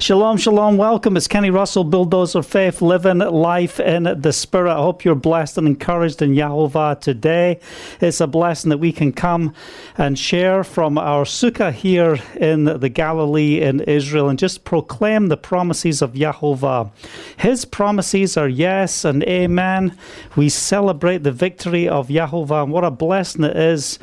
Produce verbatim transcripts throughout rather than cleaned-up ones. Shalom, shalom, welcome. It's Kenny Russell, Builders of Faith, living life in the Spirit. I hope you're blessed and encouraged in Yahovah today. It's a blessing that we can come and share from our Sukkah here in the Galilee in Israel and just proclaim the promises of Yehovah. His promises are yes and amen. We celebrate the victory of Yehovah, and what a blessing it is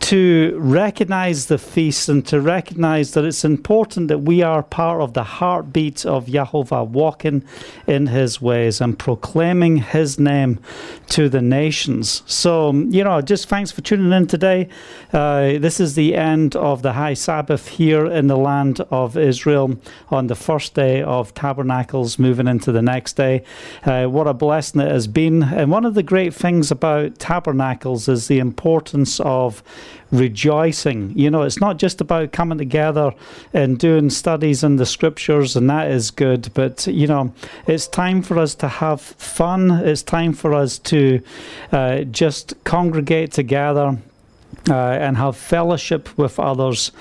to recognize the feast and to recognize that it's important that we are part of the heartbeat of Yehovah, walking in his ways and proclaiming his name to the nations. So, you know, just thanks for tuning in today. Uh, this is the end of the High Sabbath here in the land of Israel on the first day of Tabernacles, moving into the next day. Uh, what a blessing it has been. And one of the great things about Tabernacles is the importance of rejoicing. You know, it's not just about coming together and doing studies in the scriptures, and that is good, but you know, it's time for us to have fun. It's time for us to uh, just congregate together Uh, and have fellowship with others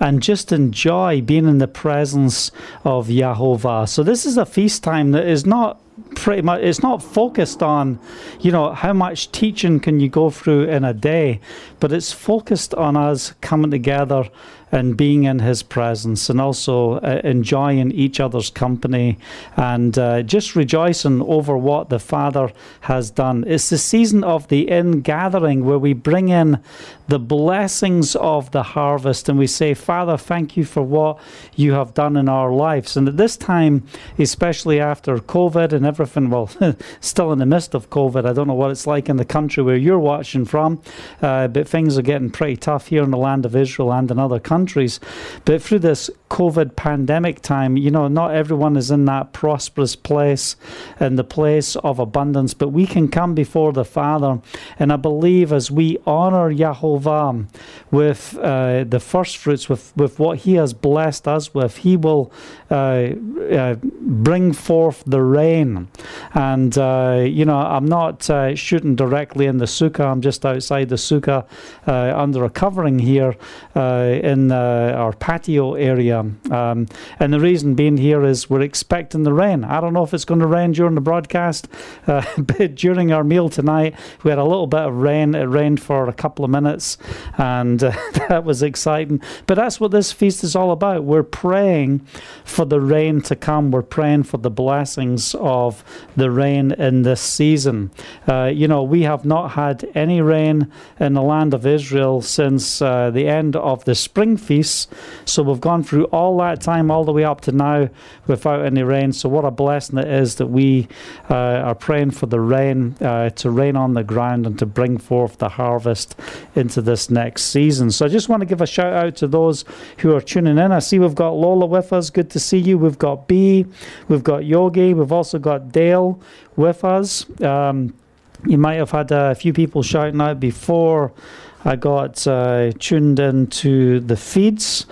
and just enjoy being in the presence of Yehovah. So this is a feast time that is not pretty much, it's not focused on, you know, how much teaching can you go through in a day, but it's focused on us coming together and being in his presence, and also uh, enjoying each other's company and uh, just rejoicing over what the Father has done. It's the season of the in-gathering where we bring in the blessings of the harvest and we say, Father, thank you for what you have done in our lives. And at this time, especially after COVID and everything, well, still in the midst of COVID, I don't know what it's like in the country where you're watching from, uh, but things are getting pretty tough here in the land of Israel and in other countries. Countries. But through this COVID pandemic time, you know, not everyone is in that prosperous place, in the place of abundance, but we can come before the Father. And I believe as we honor Yehovah with uh, the first fruits, with, with what he has blessed us with, he will uh, uh, bring forth the rain. And, uh, you know, I'm not uh, shooting directly in the Sukkah. I'm just outside the Sukkah uh, under a covering here uh, in uh, our patio area. Um, and the reason being here is we're expecting the rain. I don't know if it's going to rain during the broadcast, uh, but during our meal tonight, we had a little bit of rain. It rained for a couple of minutes, and uh, that was exciting. But that's what this feast is all about. We're praying for the rain to come. We're praying for the blessings of the rain in this season. Uh, you know, we have not had any rain in the land of Israel since uh, the end of the spring feasts, so we've gone through all that time all the way up to now without any rain. So what a blessing it is that we uh, are praying for the rain uh, to rain on the ground and to bring forth the harvest into this next season. So I just want to give a shout out to those who are tuning in. I see we've got Lola with us. Good to see you. We've got B, we've got Yogi, we've also got Dale with us. Um, you might have had a few people shouting out before I got uh, tuned into the feeds.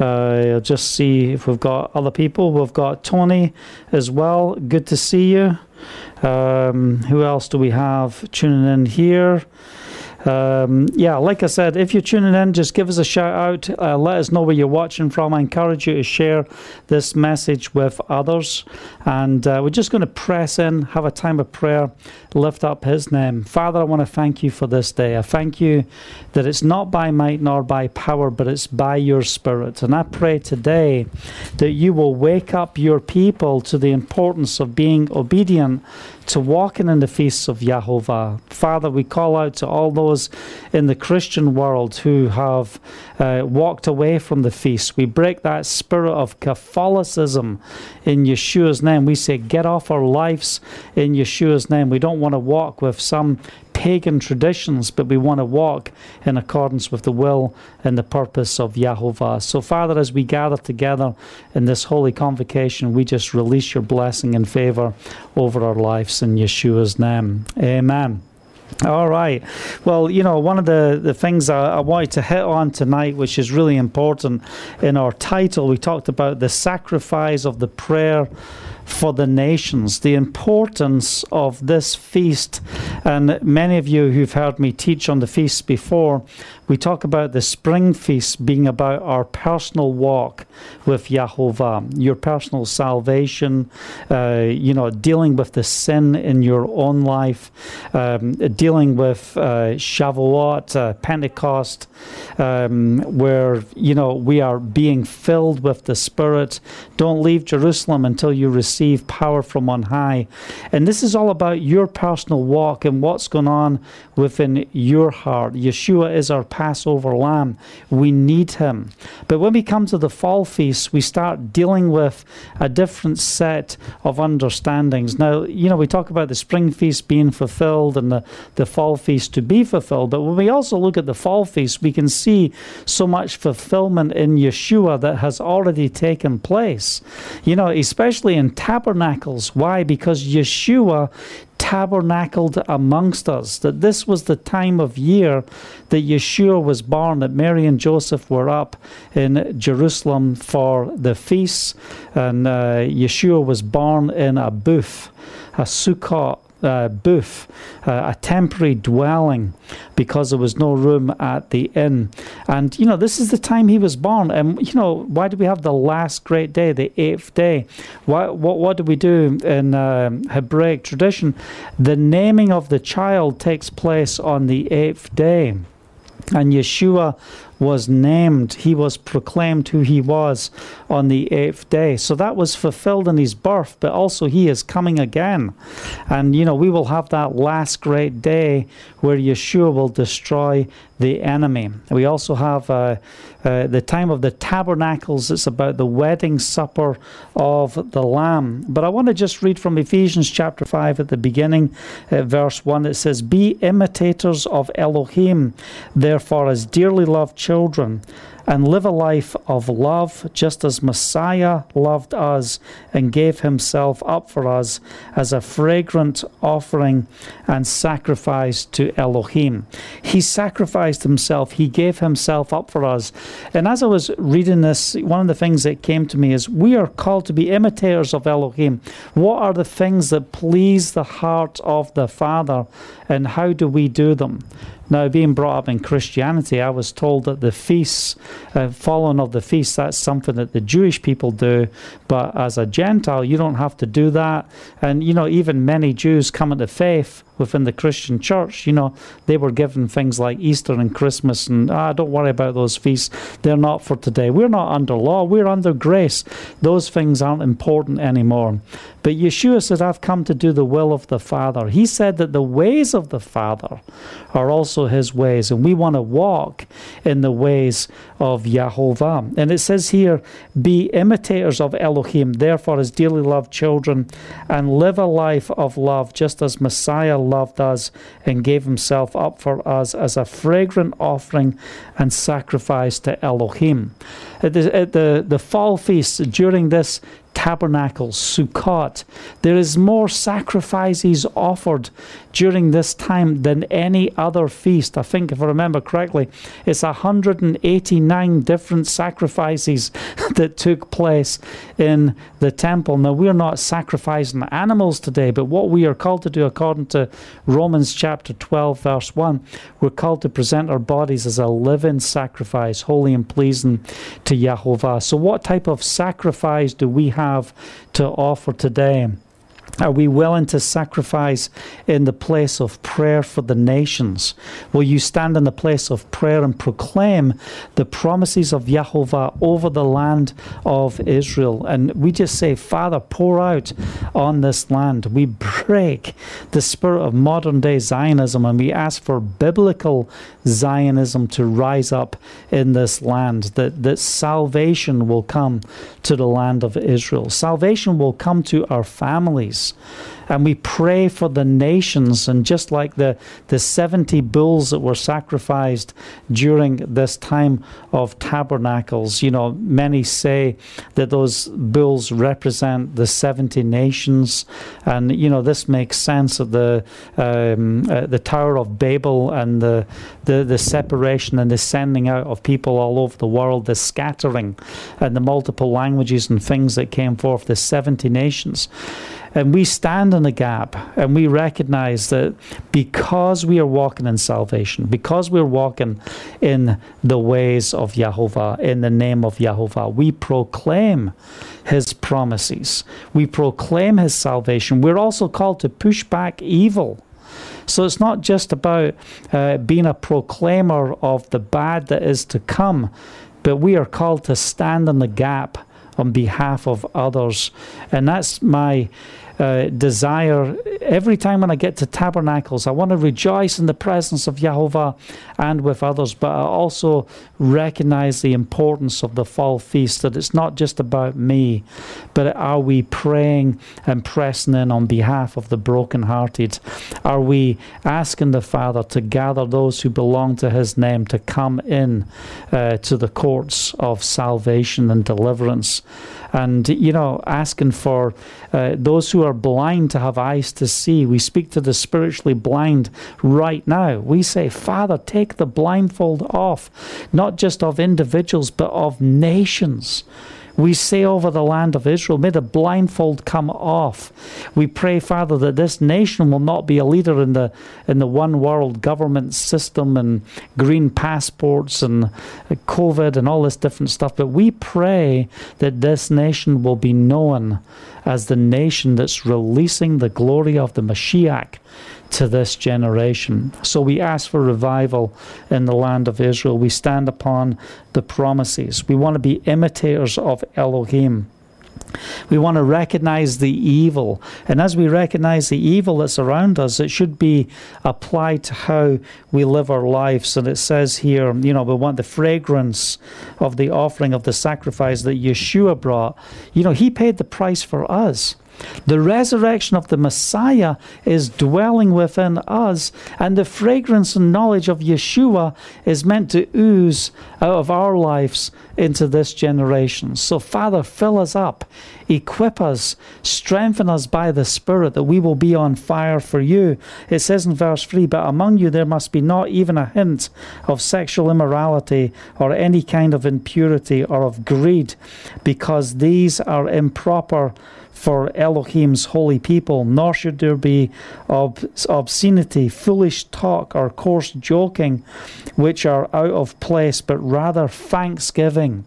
Uh, I'll just see if we've got other people. We've got Tony as well. Good to see you. Um, who else do we have tuning in here? Um, yeah, like I said, if you're tuning in, just give us a shout out. Uh, let us know where you're watching from. I encourage you to share this message with others. And uh, we're just going to press in, have a time of prayer, lift up his name. Father, I want to thank you for this day. I thank you that it's not by might nor by power, but it's by your Spirit. And I pray today that you will wake up your people to the importance of being obedient to walking in the feasts of Yehovah. Father, we call out to all those in the Christian world who have uh, walked away from the feast. We break that spirit of Catholicism in Yeshua's name. We say, get off our lives in Yeshua's name. We don't want to walk with some pagan traditions, but we want to walk in accordance with the will and the purpose of Yehovah. So, Father, as we gather together in this holy convocation, we just release your blessing and favor over our lives in Yeshua's name. Amen. All right. Well, you know, one of the, the things I, I wanted to hit on tonight, which is really important in our title, we talked about the sacrifice of the prayer for the nations, the importance of this feast. And many of you who've heard me teach on the feasts before We talk about the spring feast being about our personal walk with Yahovah, your personal salvation, uh, you know, dealing with the sin in your own life, um, dealing with uh, Shavuot, uh, Pentecost, um, where, you know, we are being filled with the Spirit. Don't leave Jerusalem until you receive power from on high. And this is all about your personal walk and what's going on within your heart. Yeshua is our Passover lamb. We need him. But when we come to the fall feast, we start dealing with a different set of understandings. Now, you know, we talk about the spring feast being fulfilled and the, the fall feast to be fulfilled. But when we also look at the fall feast, we can see so much fulfillment in Yeshua that has already taken place. You know, especially in Tabernacles. Why? Because Yeshua tabernacled amongst us, that this was the time of year that Yeshua was born, that Mary and Joseph were up in Jerusalem for the feasts, and uh, Yeshua was born in a booth, a Sukkot Uh, booth, uh, a temporary dwelling, because there was no room at the inn. And, you know, this is the time he was born. And, you know, why do we have the last great day, the eighth day? Why, what, what do we do in um, Hebraic tradition? The naming of the child takes place on the eighth day. And Yeshua was named, he was proclaimed who he was on the eighth day. So that was fulfilled in his birth, but also he is coming again. And, you know, we will have that last great day where Yeshua will destroy the enemy. We also have uh, uh, the time of the tabernacles. It's about the wedding supper of the Lamb. But I want to just read from Ephesians chapter five at the beginning, uh, verse one. It says, "Be imitators of Elohim, therefore, as dearly loved children, and live a life of love, just as Messiah loved us and gave himself up for us as a fragrant offering and sacrifice to Elohim." He sacrificed himself. He gave himself up for us. And as I was reading this, one of the things that came to me is we are called to be imitators of Elohim. What are the things that please the heart of the Father, and how do we do them? Now, being brought up in Christianity, I was told that the feasts, uh, following of the feasts, that's something that the Jewish people do. But as a Gentile, you don't have to do that. And, you know, even many Jews coming to faith within the Christian church, you know, they were given things like Easter and Christmas and, ah, don't worry about those feasts. They're not for today. We're not under law. We're under grace. Those things aren't important anymore. But Yeshua said, "I've come to do the will of the Father." He said that the ways of the Father are also his ways, and we want to walk in the ways of Yehovah. And it says here, "Be imitators of Elohim, therefore as dearly loved children, and live a life of love, just as Messiah loved us and gave himself up for us as a fragrant offering and sacrifice to Elohim." At the, at the, the fall feast, during this Tabernacle, Sukkot, there is more sacrifices offered during this time than any other feast. I think, if I remember correctly, it's one hundred eighty-nine different sacrifices that took place in the temple. Now, we're not sacrificing animals today, but what we are called to do, according to Romans chapter twelve, verse one, we're called to present our bodies as a living sacrifice, holy and pleasing to Yehovah. So what type of sacrifice do we have have to offer today? Are we willing to sacrifice in the place of prayer for the nations? Will you stand in the place of prayer and proclaim the promises of Yehovah over the land of Israel? And we just say, Father, pour out on this land. We break the spirit of modern-day Zionism, and we ask for biblical Zionism to rise up in this land, that, that salvation will come to the land of Israel. Salvation will come to our families. And we pray for the nations. And just like the, the seventy bulls that were sacrificed during this time of tabernacles, you know, many say that those bulls represent the seventy nations. And, you know, this makes sense of the um, uh, the Tower of Babel and the, the, the separation and the sending out of people all over the world, the scattering and the multiple languages and things that came forth, the seventy nations. And we stand in the gap, and we recognize that because we are walking in salvation, because we're walking in the ways of Yehovah, in the name of Yehovah, we proclaim his promises. We proclaim his salvation. We're also called to push back evil. So it's not just about uh, being a proclaimer of the bad that is to come, but we are called to stand in the gap on behalf of others. And that's my uh, desire. Every time when I get to Tabernacles, I want to rejoice in the presence of Yehovah and with others, but I also recognize the importance of the fall feast, that it's not just about me, but are we praying and pressing in on behalf of the brokenhearted? Are we asking the Father to gather those who belong to his name to come in uh, to the courts of salvation and deliverance? And, you know, asking for uh, those who are blind to have eyes to see. We speak to the spiritually blind right now. We say, Father, take the blindfold off, not just of individuals, but of nations. We say over the land of Israel, may the blindfold come off. We pray, Father, that this nation will not be a leader in the in the one world government system and green passports and COVID and all this different stuff. But we pray that this nation will be known as the nation that's releasing the glory of the Mashiach to this generation. So we ask for revival in the land of Israel. We stand upon the promises. We want to be imitators of Elohim. We want to recognize the evil. And as we recognize the evil that's around us, it should be applied to how we live our lives. And it says here, you know, we want the fragrance of the offering of the sacrifice that Yeshua brought. You know, he paid the price for us. The resurrection of the Messiah is dwelling within us, and the fragrance and knowledge of Yeshua is meant to ooze out of our lives into this generation. So, Father, fill us up, equip us, strengthen us by the Spirit, that we will be on fire for you. It says in verse three, but among you there must be not even a hint of sexual immorality or any kind of impurity or of greed, because these are improper for Elohim's holy people, nor should there be ob obscenity, foolish talk, or coarse joking, which are out of place, but rather thanksgiving.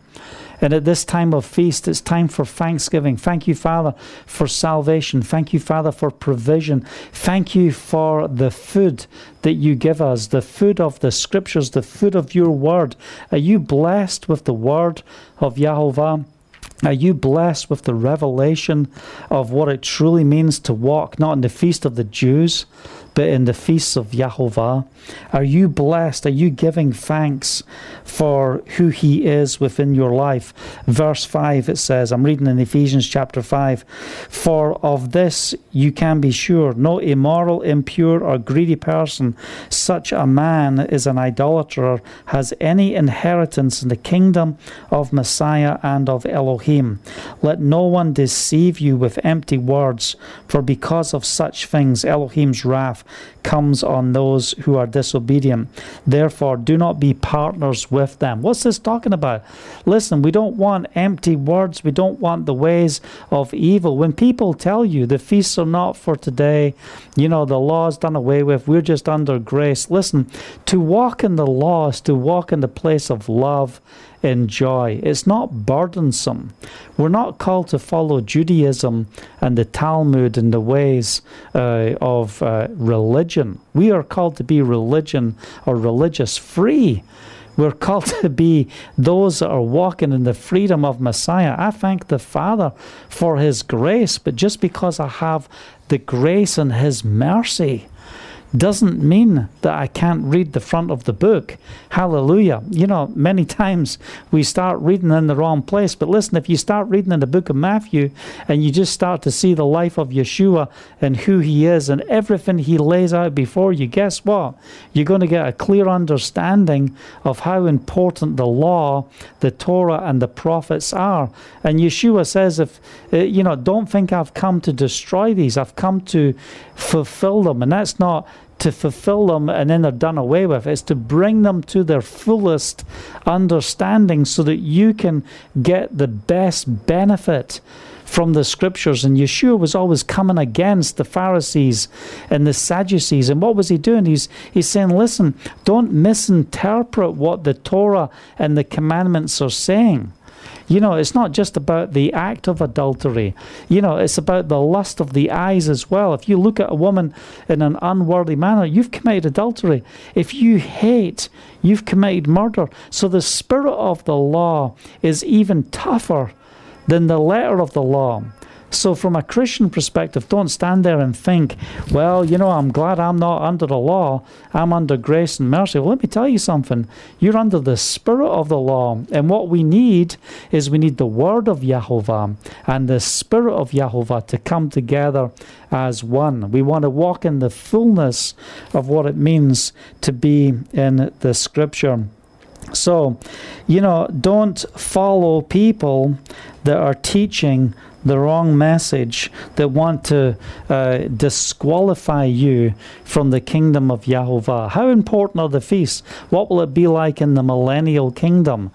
And at this time of feast, it's time for thanksgiving. Thank you, Father, for salvation. Thank you, Father, for provision. Thank you for the food that you give us, the food of the Scriptures, the food of your Word. Are you blessed with the Word of Yehovah? Are you blessed with the revelation of what it truly means to walk, not in the feast of the Jews, but in the feasts of Yehovah? Are you blessed? Are you giving thanks for who he is within your life? Verse five, it says, I'm reading in Ephesians chapter five, for of this you can be sure, no immoral, impure, or greedy person, such a man is an idolater, has any inheritance in the kingdom of Messiah and of Elohim. Let no one deceive you with empty words, for because of such things Elohim's wrath comes on those who are disobedient. Therefore, do not be partners with them. What's this talking about? Listen, we don't want empty words. We don't want the ways of evil. When people tell you the feasts are not for today, you know, the law is done away with, we're just under grace. Listen, to walk in the law is to walk in the place of love and joy. It's not burdensome. We're not called to follow Judaism and the Talmud and the ways uh, of uh, religion. We are called to be religion or religious free. We're called to be those that are walking in the freedom of Messiah. I thank the Father for his grace, but just because I have the grace and his mercy doesn't mean that I can't read the front of the book. Hallelujah. You know, many times we start reading in the wrong place. But listen, if you start reading in the book of Matthew and you just start to see the life of Yeshua and who he is and everything he lays out before you, guess what? You're going to get a clear understanding of how important the law, the Torah, and the prophets are. And Yeshua says, if you know, don't think I've come to destroy these. I've come to fulfill them. And that's not to fulfill them and then they're done away with. It's to bring them to their fullest understanding so that you can get the best benefit from the scriptures. And Yeshua was always coming against the Pharisees and the Sadducees. And what was he doing? He's, he's saying, listen, don't misinterpret what the Torah and the commandments are saying. You know, it's not just about the act of adultery. You know, it's about the lust of the eyes as well. If you look at a woman in an unworthy manner, you've committed adultery. If you hate, you've committed murder. So the spirit of the law is even tougher than the letter of the law. So from a Christian perspective, don't stand there and think, well, you know, I'm glad I'm not under the law. I'm under grace and mercy. Well, let me tell you something. You're under the spirit of the law. And what we need is we need the word of Yehovah and the spirit of Yehovah to come together as one. We want to walk in the fullness of what it means to be in the scripture. So, you know, don't follow people that are teaching the wrong message, that want to uh, disqualify you from the kingdom of Yahovah. How important are the feasts? What will it be like in the millennial kingdom?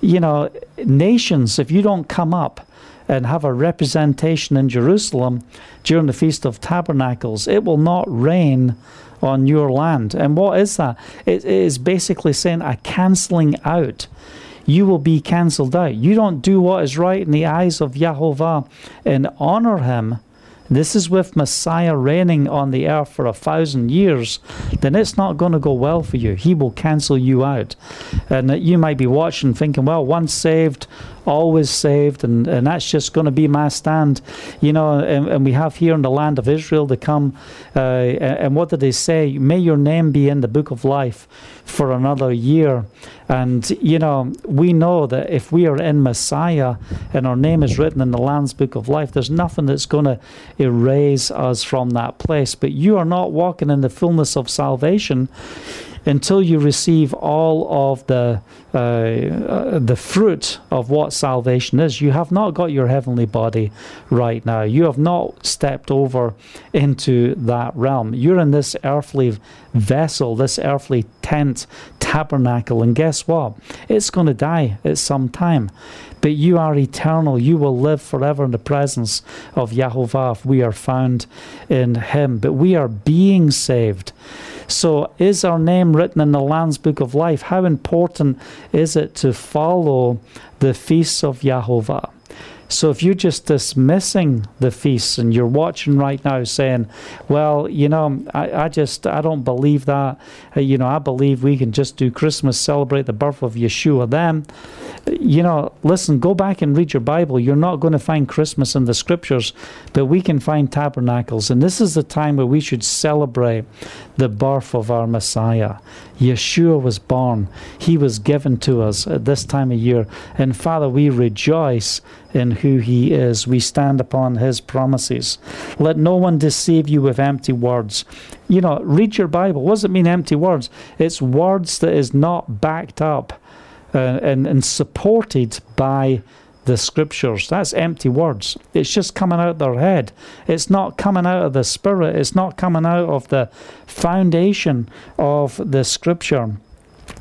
You know, nations, if you don't come up and have a representation in Jerusalem during the Feast of Tabernacles, it will not rain on your land. And what is that? It is basically saying a cancelling out. You will be cancelled out. You don't do what is right in the eyes of Yehovah and honor him. This is with Messiah reigning on the earth for a thousand years. Then it's not going to go well for you. He will cancel you out. And you might be watching thinking, well, once saved, always saved, and, and that's just going to be my stand. You know, and, and we have here in the land of Israel to come, uh, and what did they say? May your name be in the book of life for another year. And, you know, we know that if we are in Messiah and our name is written in the Lamb's book of life, there's nothing that's going to erase us from that place. But you are not walking in the fullness of salvation until you receive all of the uh, uh, the fruit of what salvation is. You have not got your heavenly body right now. You have not stepped over into that realm. You're in this earthly vessel, this earthly tent, tabernacle, and guess what? It's going to die at some time. But you are eternal. You will live forever in the presence of Yehovah if we are found in him. But we are being saved. So is our name written in the Lamb's Book of Life? How important is it to follow the feasts of Yehovah? So if you're just dismissing the feasts and you're watching right now saying, well, you know, I, I just, I don't believe that. You know, I believe we can just do Christmas, celebrate the birth of Yeshua then. You know, listen, go back and read your Bible. You're not going to find Christmas in the scriptures, but we can find tabernacles. And this is the time where we should celebrate the birth of our Messiah. Yeshua was born. He was given to us at this time of year. And Father, we rejoice in who he is. We stand upon his promises. Let no one deceive you with empty words. You know, read your Bible. What does it mean, empty words? It's words that is not backed up uh, and, and supported by the scriptures. That's empty words. It's just coming out of their head. It's not coming out of the spirit. It's not coming out of the foundation of the scripture.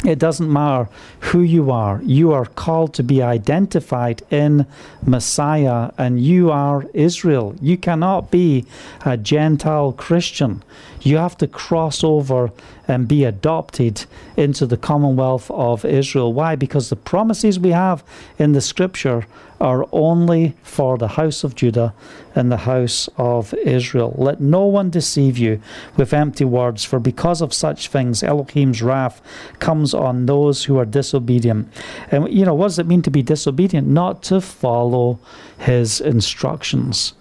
It doesn't matter who you are. You are called to be identified in Messiah, and you are Israel. You cannot be a Gentile Christian. You have to cross over and be adopted into the Commonwealth of Israel. Why? Because the promises we have in the scripture are only for the house of Judah and the house of Israel. Let no one deceive you with empty words, for because of such things, Elohim's wrath comes on those who are disobedient. And, you know, what does it mean to be disobedient? Not to follow his instructions.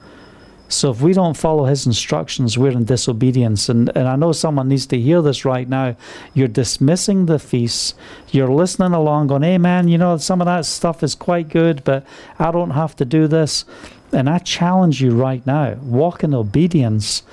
So if we don't follow his instructions, we're in disobedience. And, and I know someone needs to hear this right now. You're dismissing the feasts. You're listening along going, hey man, you know, some of that stuff is quite good, but I don't have to do this. And I challenge you right now, walk in obedience.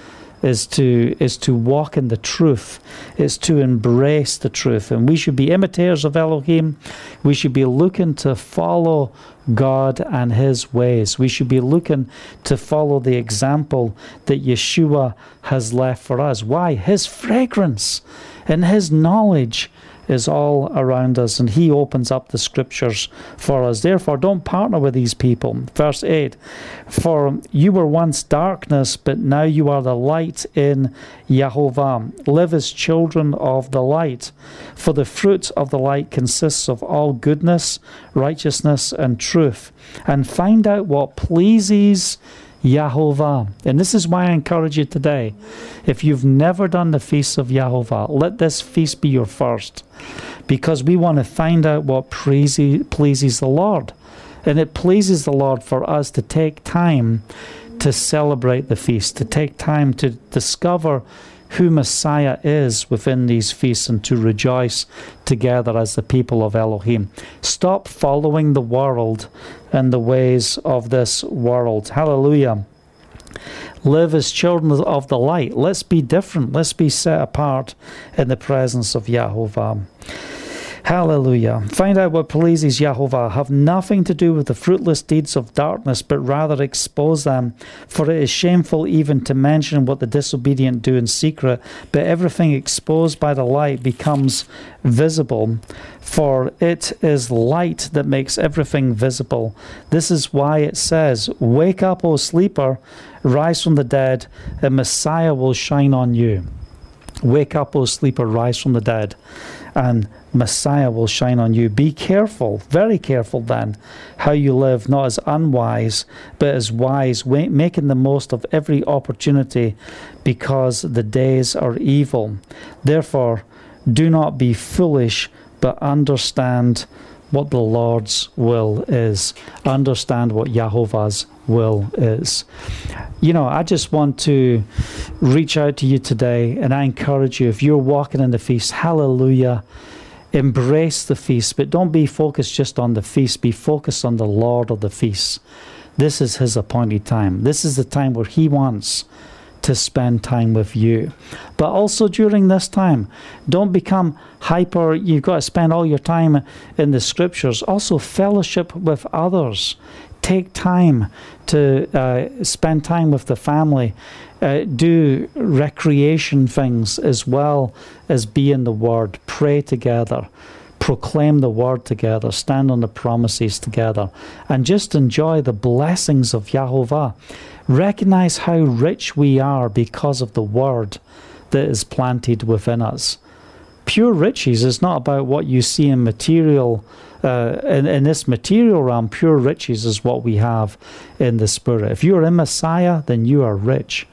Is to is to walk in the truth, is to embrace the truth. And we should be imitators of Elohim. We should be looking to follow God and his ways. We should be looking to follow the example that Yeshua has left for us. Why? His fragrance and his knowledge is all around us, and he opens up the scriptures for us. Therefore, don't partner with these people. Verse eight, for you were once darkness, but now you are the light in Yehovah. Live as children of the light, for the fruit of the light consists of all goodness, righteousness, and truth. And find out what pleases Yahovah. And this is why I encourage you today, if you've never done the feast of Yahovah, let this feast be your first, because we want to find out what pleases the Lord. And it pleases the Lord for us to take time to celebrate the feast, to take time to discover who Messiah is within these feasts, and to rejoice together as the people of Elohim. Stop following the world and the ways of this world. Hallelujah. Live as children of the light. Let's be different. Let's be set apart in the presence of Yehovah. Hallelujah. Find out what pleases Yehovah. Have nothing to do with the fruitless deeds of darkness, but rather expose them. For it is shameful even to mention what the disobedient do in secret, but everything exposed by the light becomes visible. For it is light that makes everything visible. This is why it says, wake up, O sleeper, rise from the dead, and Messiah will shine on you. Wake up, O sleeper, rise from the dead, and Messiah will shine on you. Be careful, very careful then, how you live, not as unwise, but as wise, making the most of every opportunity, because the days are evil. Therefore, do not be foolish, but understand what the Lord's will is. Understand what Yehovah's will is. You know, I just want to reach out to you today, and I encourage you, if you're walking in the feast, hallelujah, embrace the feast, but don't be focused just on the feast. Be focused on the Lord of the feast. This is his appointed time. This is the time where he wants to spend time with you. But also during this time, don't become hyper. You've got to spend all your time in the scriptures. Also fellowship with others. Take time to uh, spend time with the family. Uh, do recreation things as well as be in the Word. Pray together. Proclaim the Word together. Stand on the promises together. And just enjoy the blessings of Yehovah. Recognize how rich we are because of the Word that is planted within us. Pure riches is not about what you see in material, uh, in, in this material realm. Pure riches is what we have in the Spirit. If you are in Messiah, then you are rich.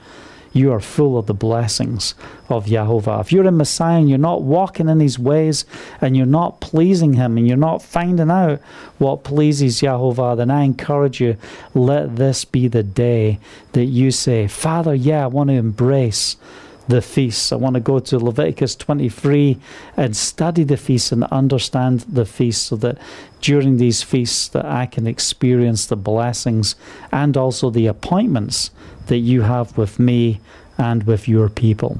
You are full of the blessings of Yehovah. If you're in Messiah and you're not walking in his ways, and you're not pleasing him, and you're not finding out what pleases Yehovah, then I encourage you, let this be the day that you say, Father, yeah, I want to embrace the feasts. I want to go to Leviticus twenty-three and study the feasts and understand the feasts, so that during these feasts that I can experience the blessings and also the appointments that you have with me and with your people.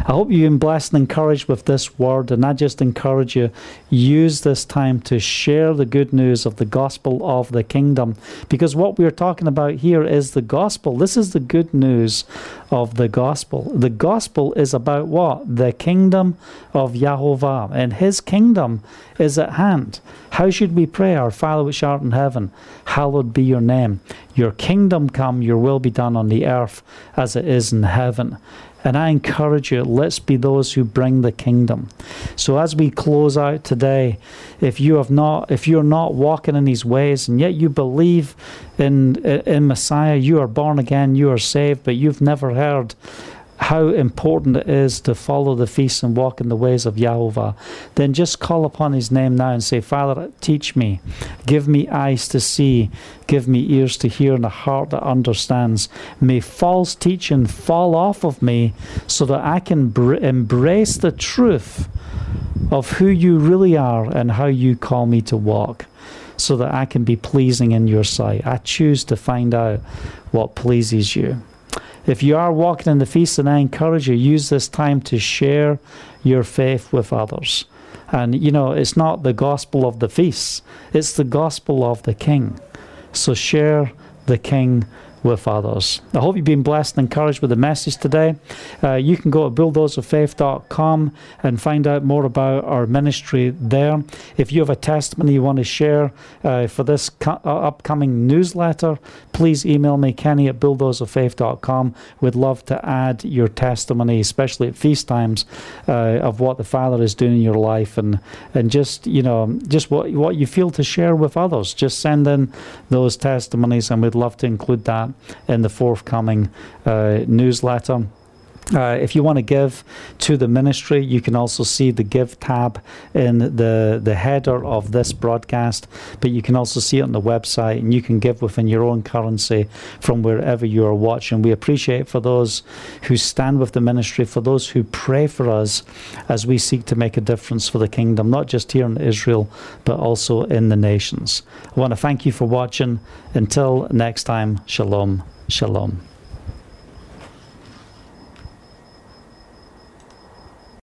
I hope you've been blessed and encouraged with this word, and I just encourage you, use this time to share the good news of the gospel of the kingdom, because what we're talking about here is the gospel. This is the good news of the gospel. The gospel is about what? The kingdom of Yehovah, and his kingdom is at hand. How should we pray? Our Father which art in heaven, hallowed be your name. Your kingdom come, your will be done on the earth as it is in heaven. And I encourage you, let's be those who bring the kingdom. So as we close out today, if you have not, if you're not walking in these ways, and yet you believe in in Messiah, you are born again, you are saved, but you've never heard how important it is to follow the feasts and walk in the ways of Yehovah, then just call upon his name now and say, Father, teach me, give me eyes to see, give me ears to hear, and a heart that understands. May false teaching fall off of me, so that I can embrace the truth of who you really are and how you call me to walk, so that I can be pleasing in your sight. I choose to find out what pleases you. If you are walking in the feast, then I encourage you, use this time to share your faith with others. And, you know, it's not the gospel of the feasts. It's the gospel of the King. So share the King with others. I hope you've been blessed and encouraged with the message today. Uh, you can go to build those of faith dot com and find out more about our ministry there. If you have a testimony you want to share uh, for this co- uh, upcoming newsletter, please email me, Kenny at build those of faith dot com. We'd love to add your testimony, especially at feast times, uh, of what the Father is doing in your life, and and just, you know, just what what you feel to share with others. Just send in those testimonies, and we'd love to include that in the forthcoming uh, newsletter. Uh, if you want to give to the ministry, you can also see the Give tab in the, the header of this broadcast, but you can also see it on the website, and you can give within your own currency from wherever you are watching. We appreciate for those who stand with the ministry, for those who pray for us as we seek to make a difference for the kingdom, not just here in Israel, but also in the nations. I want to thank you for watching. Until next time, shalom, shalom.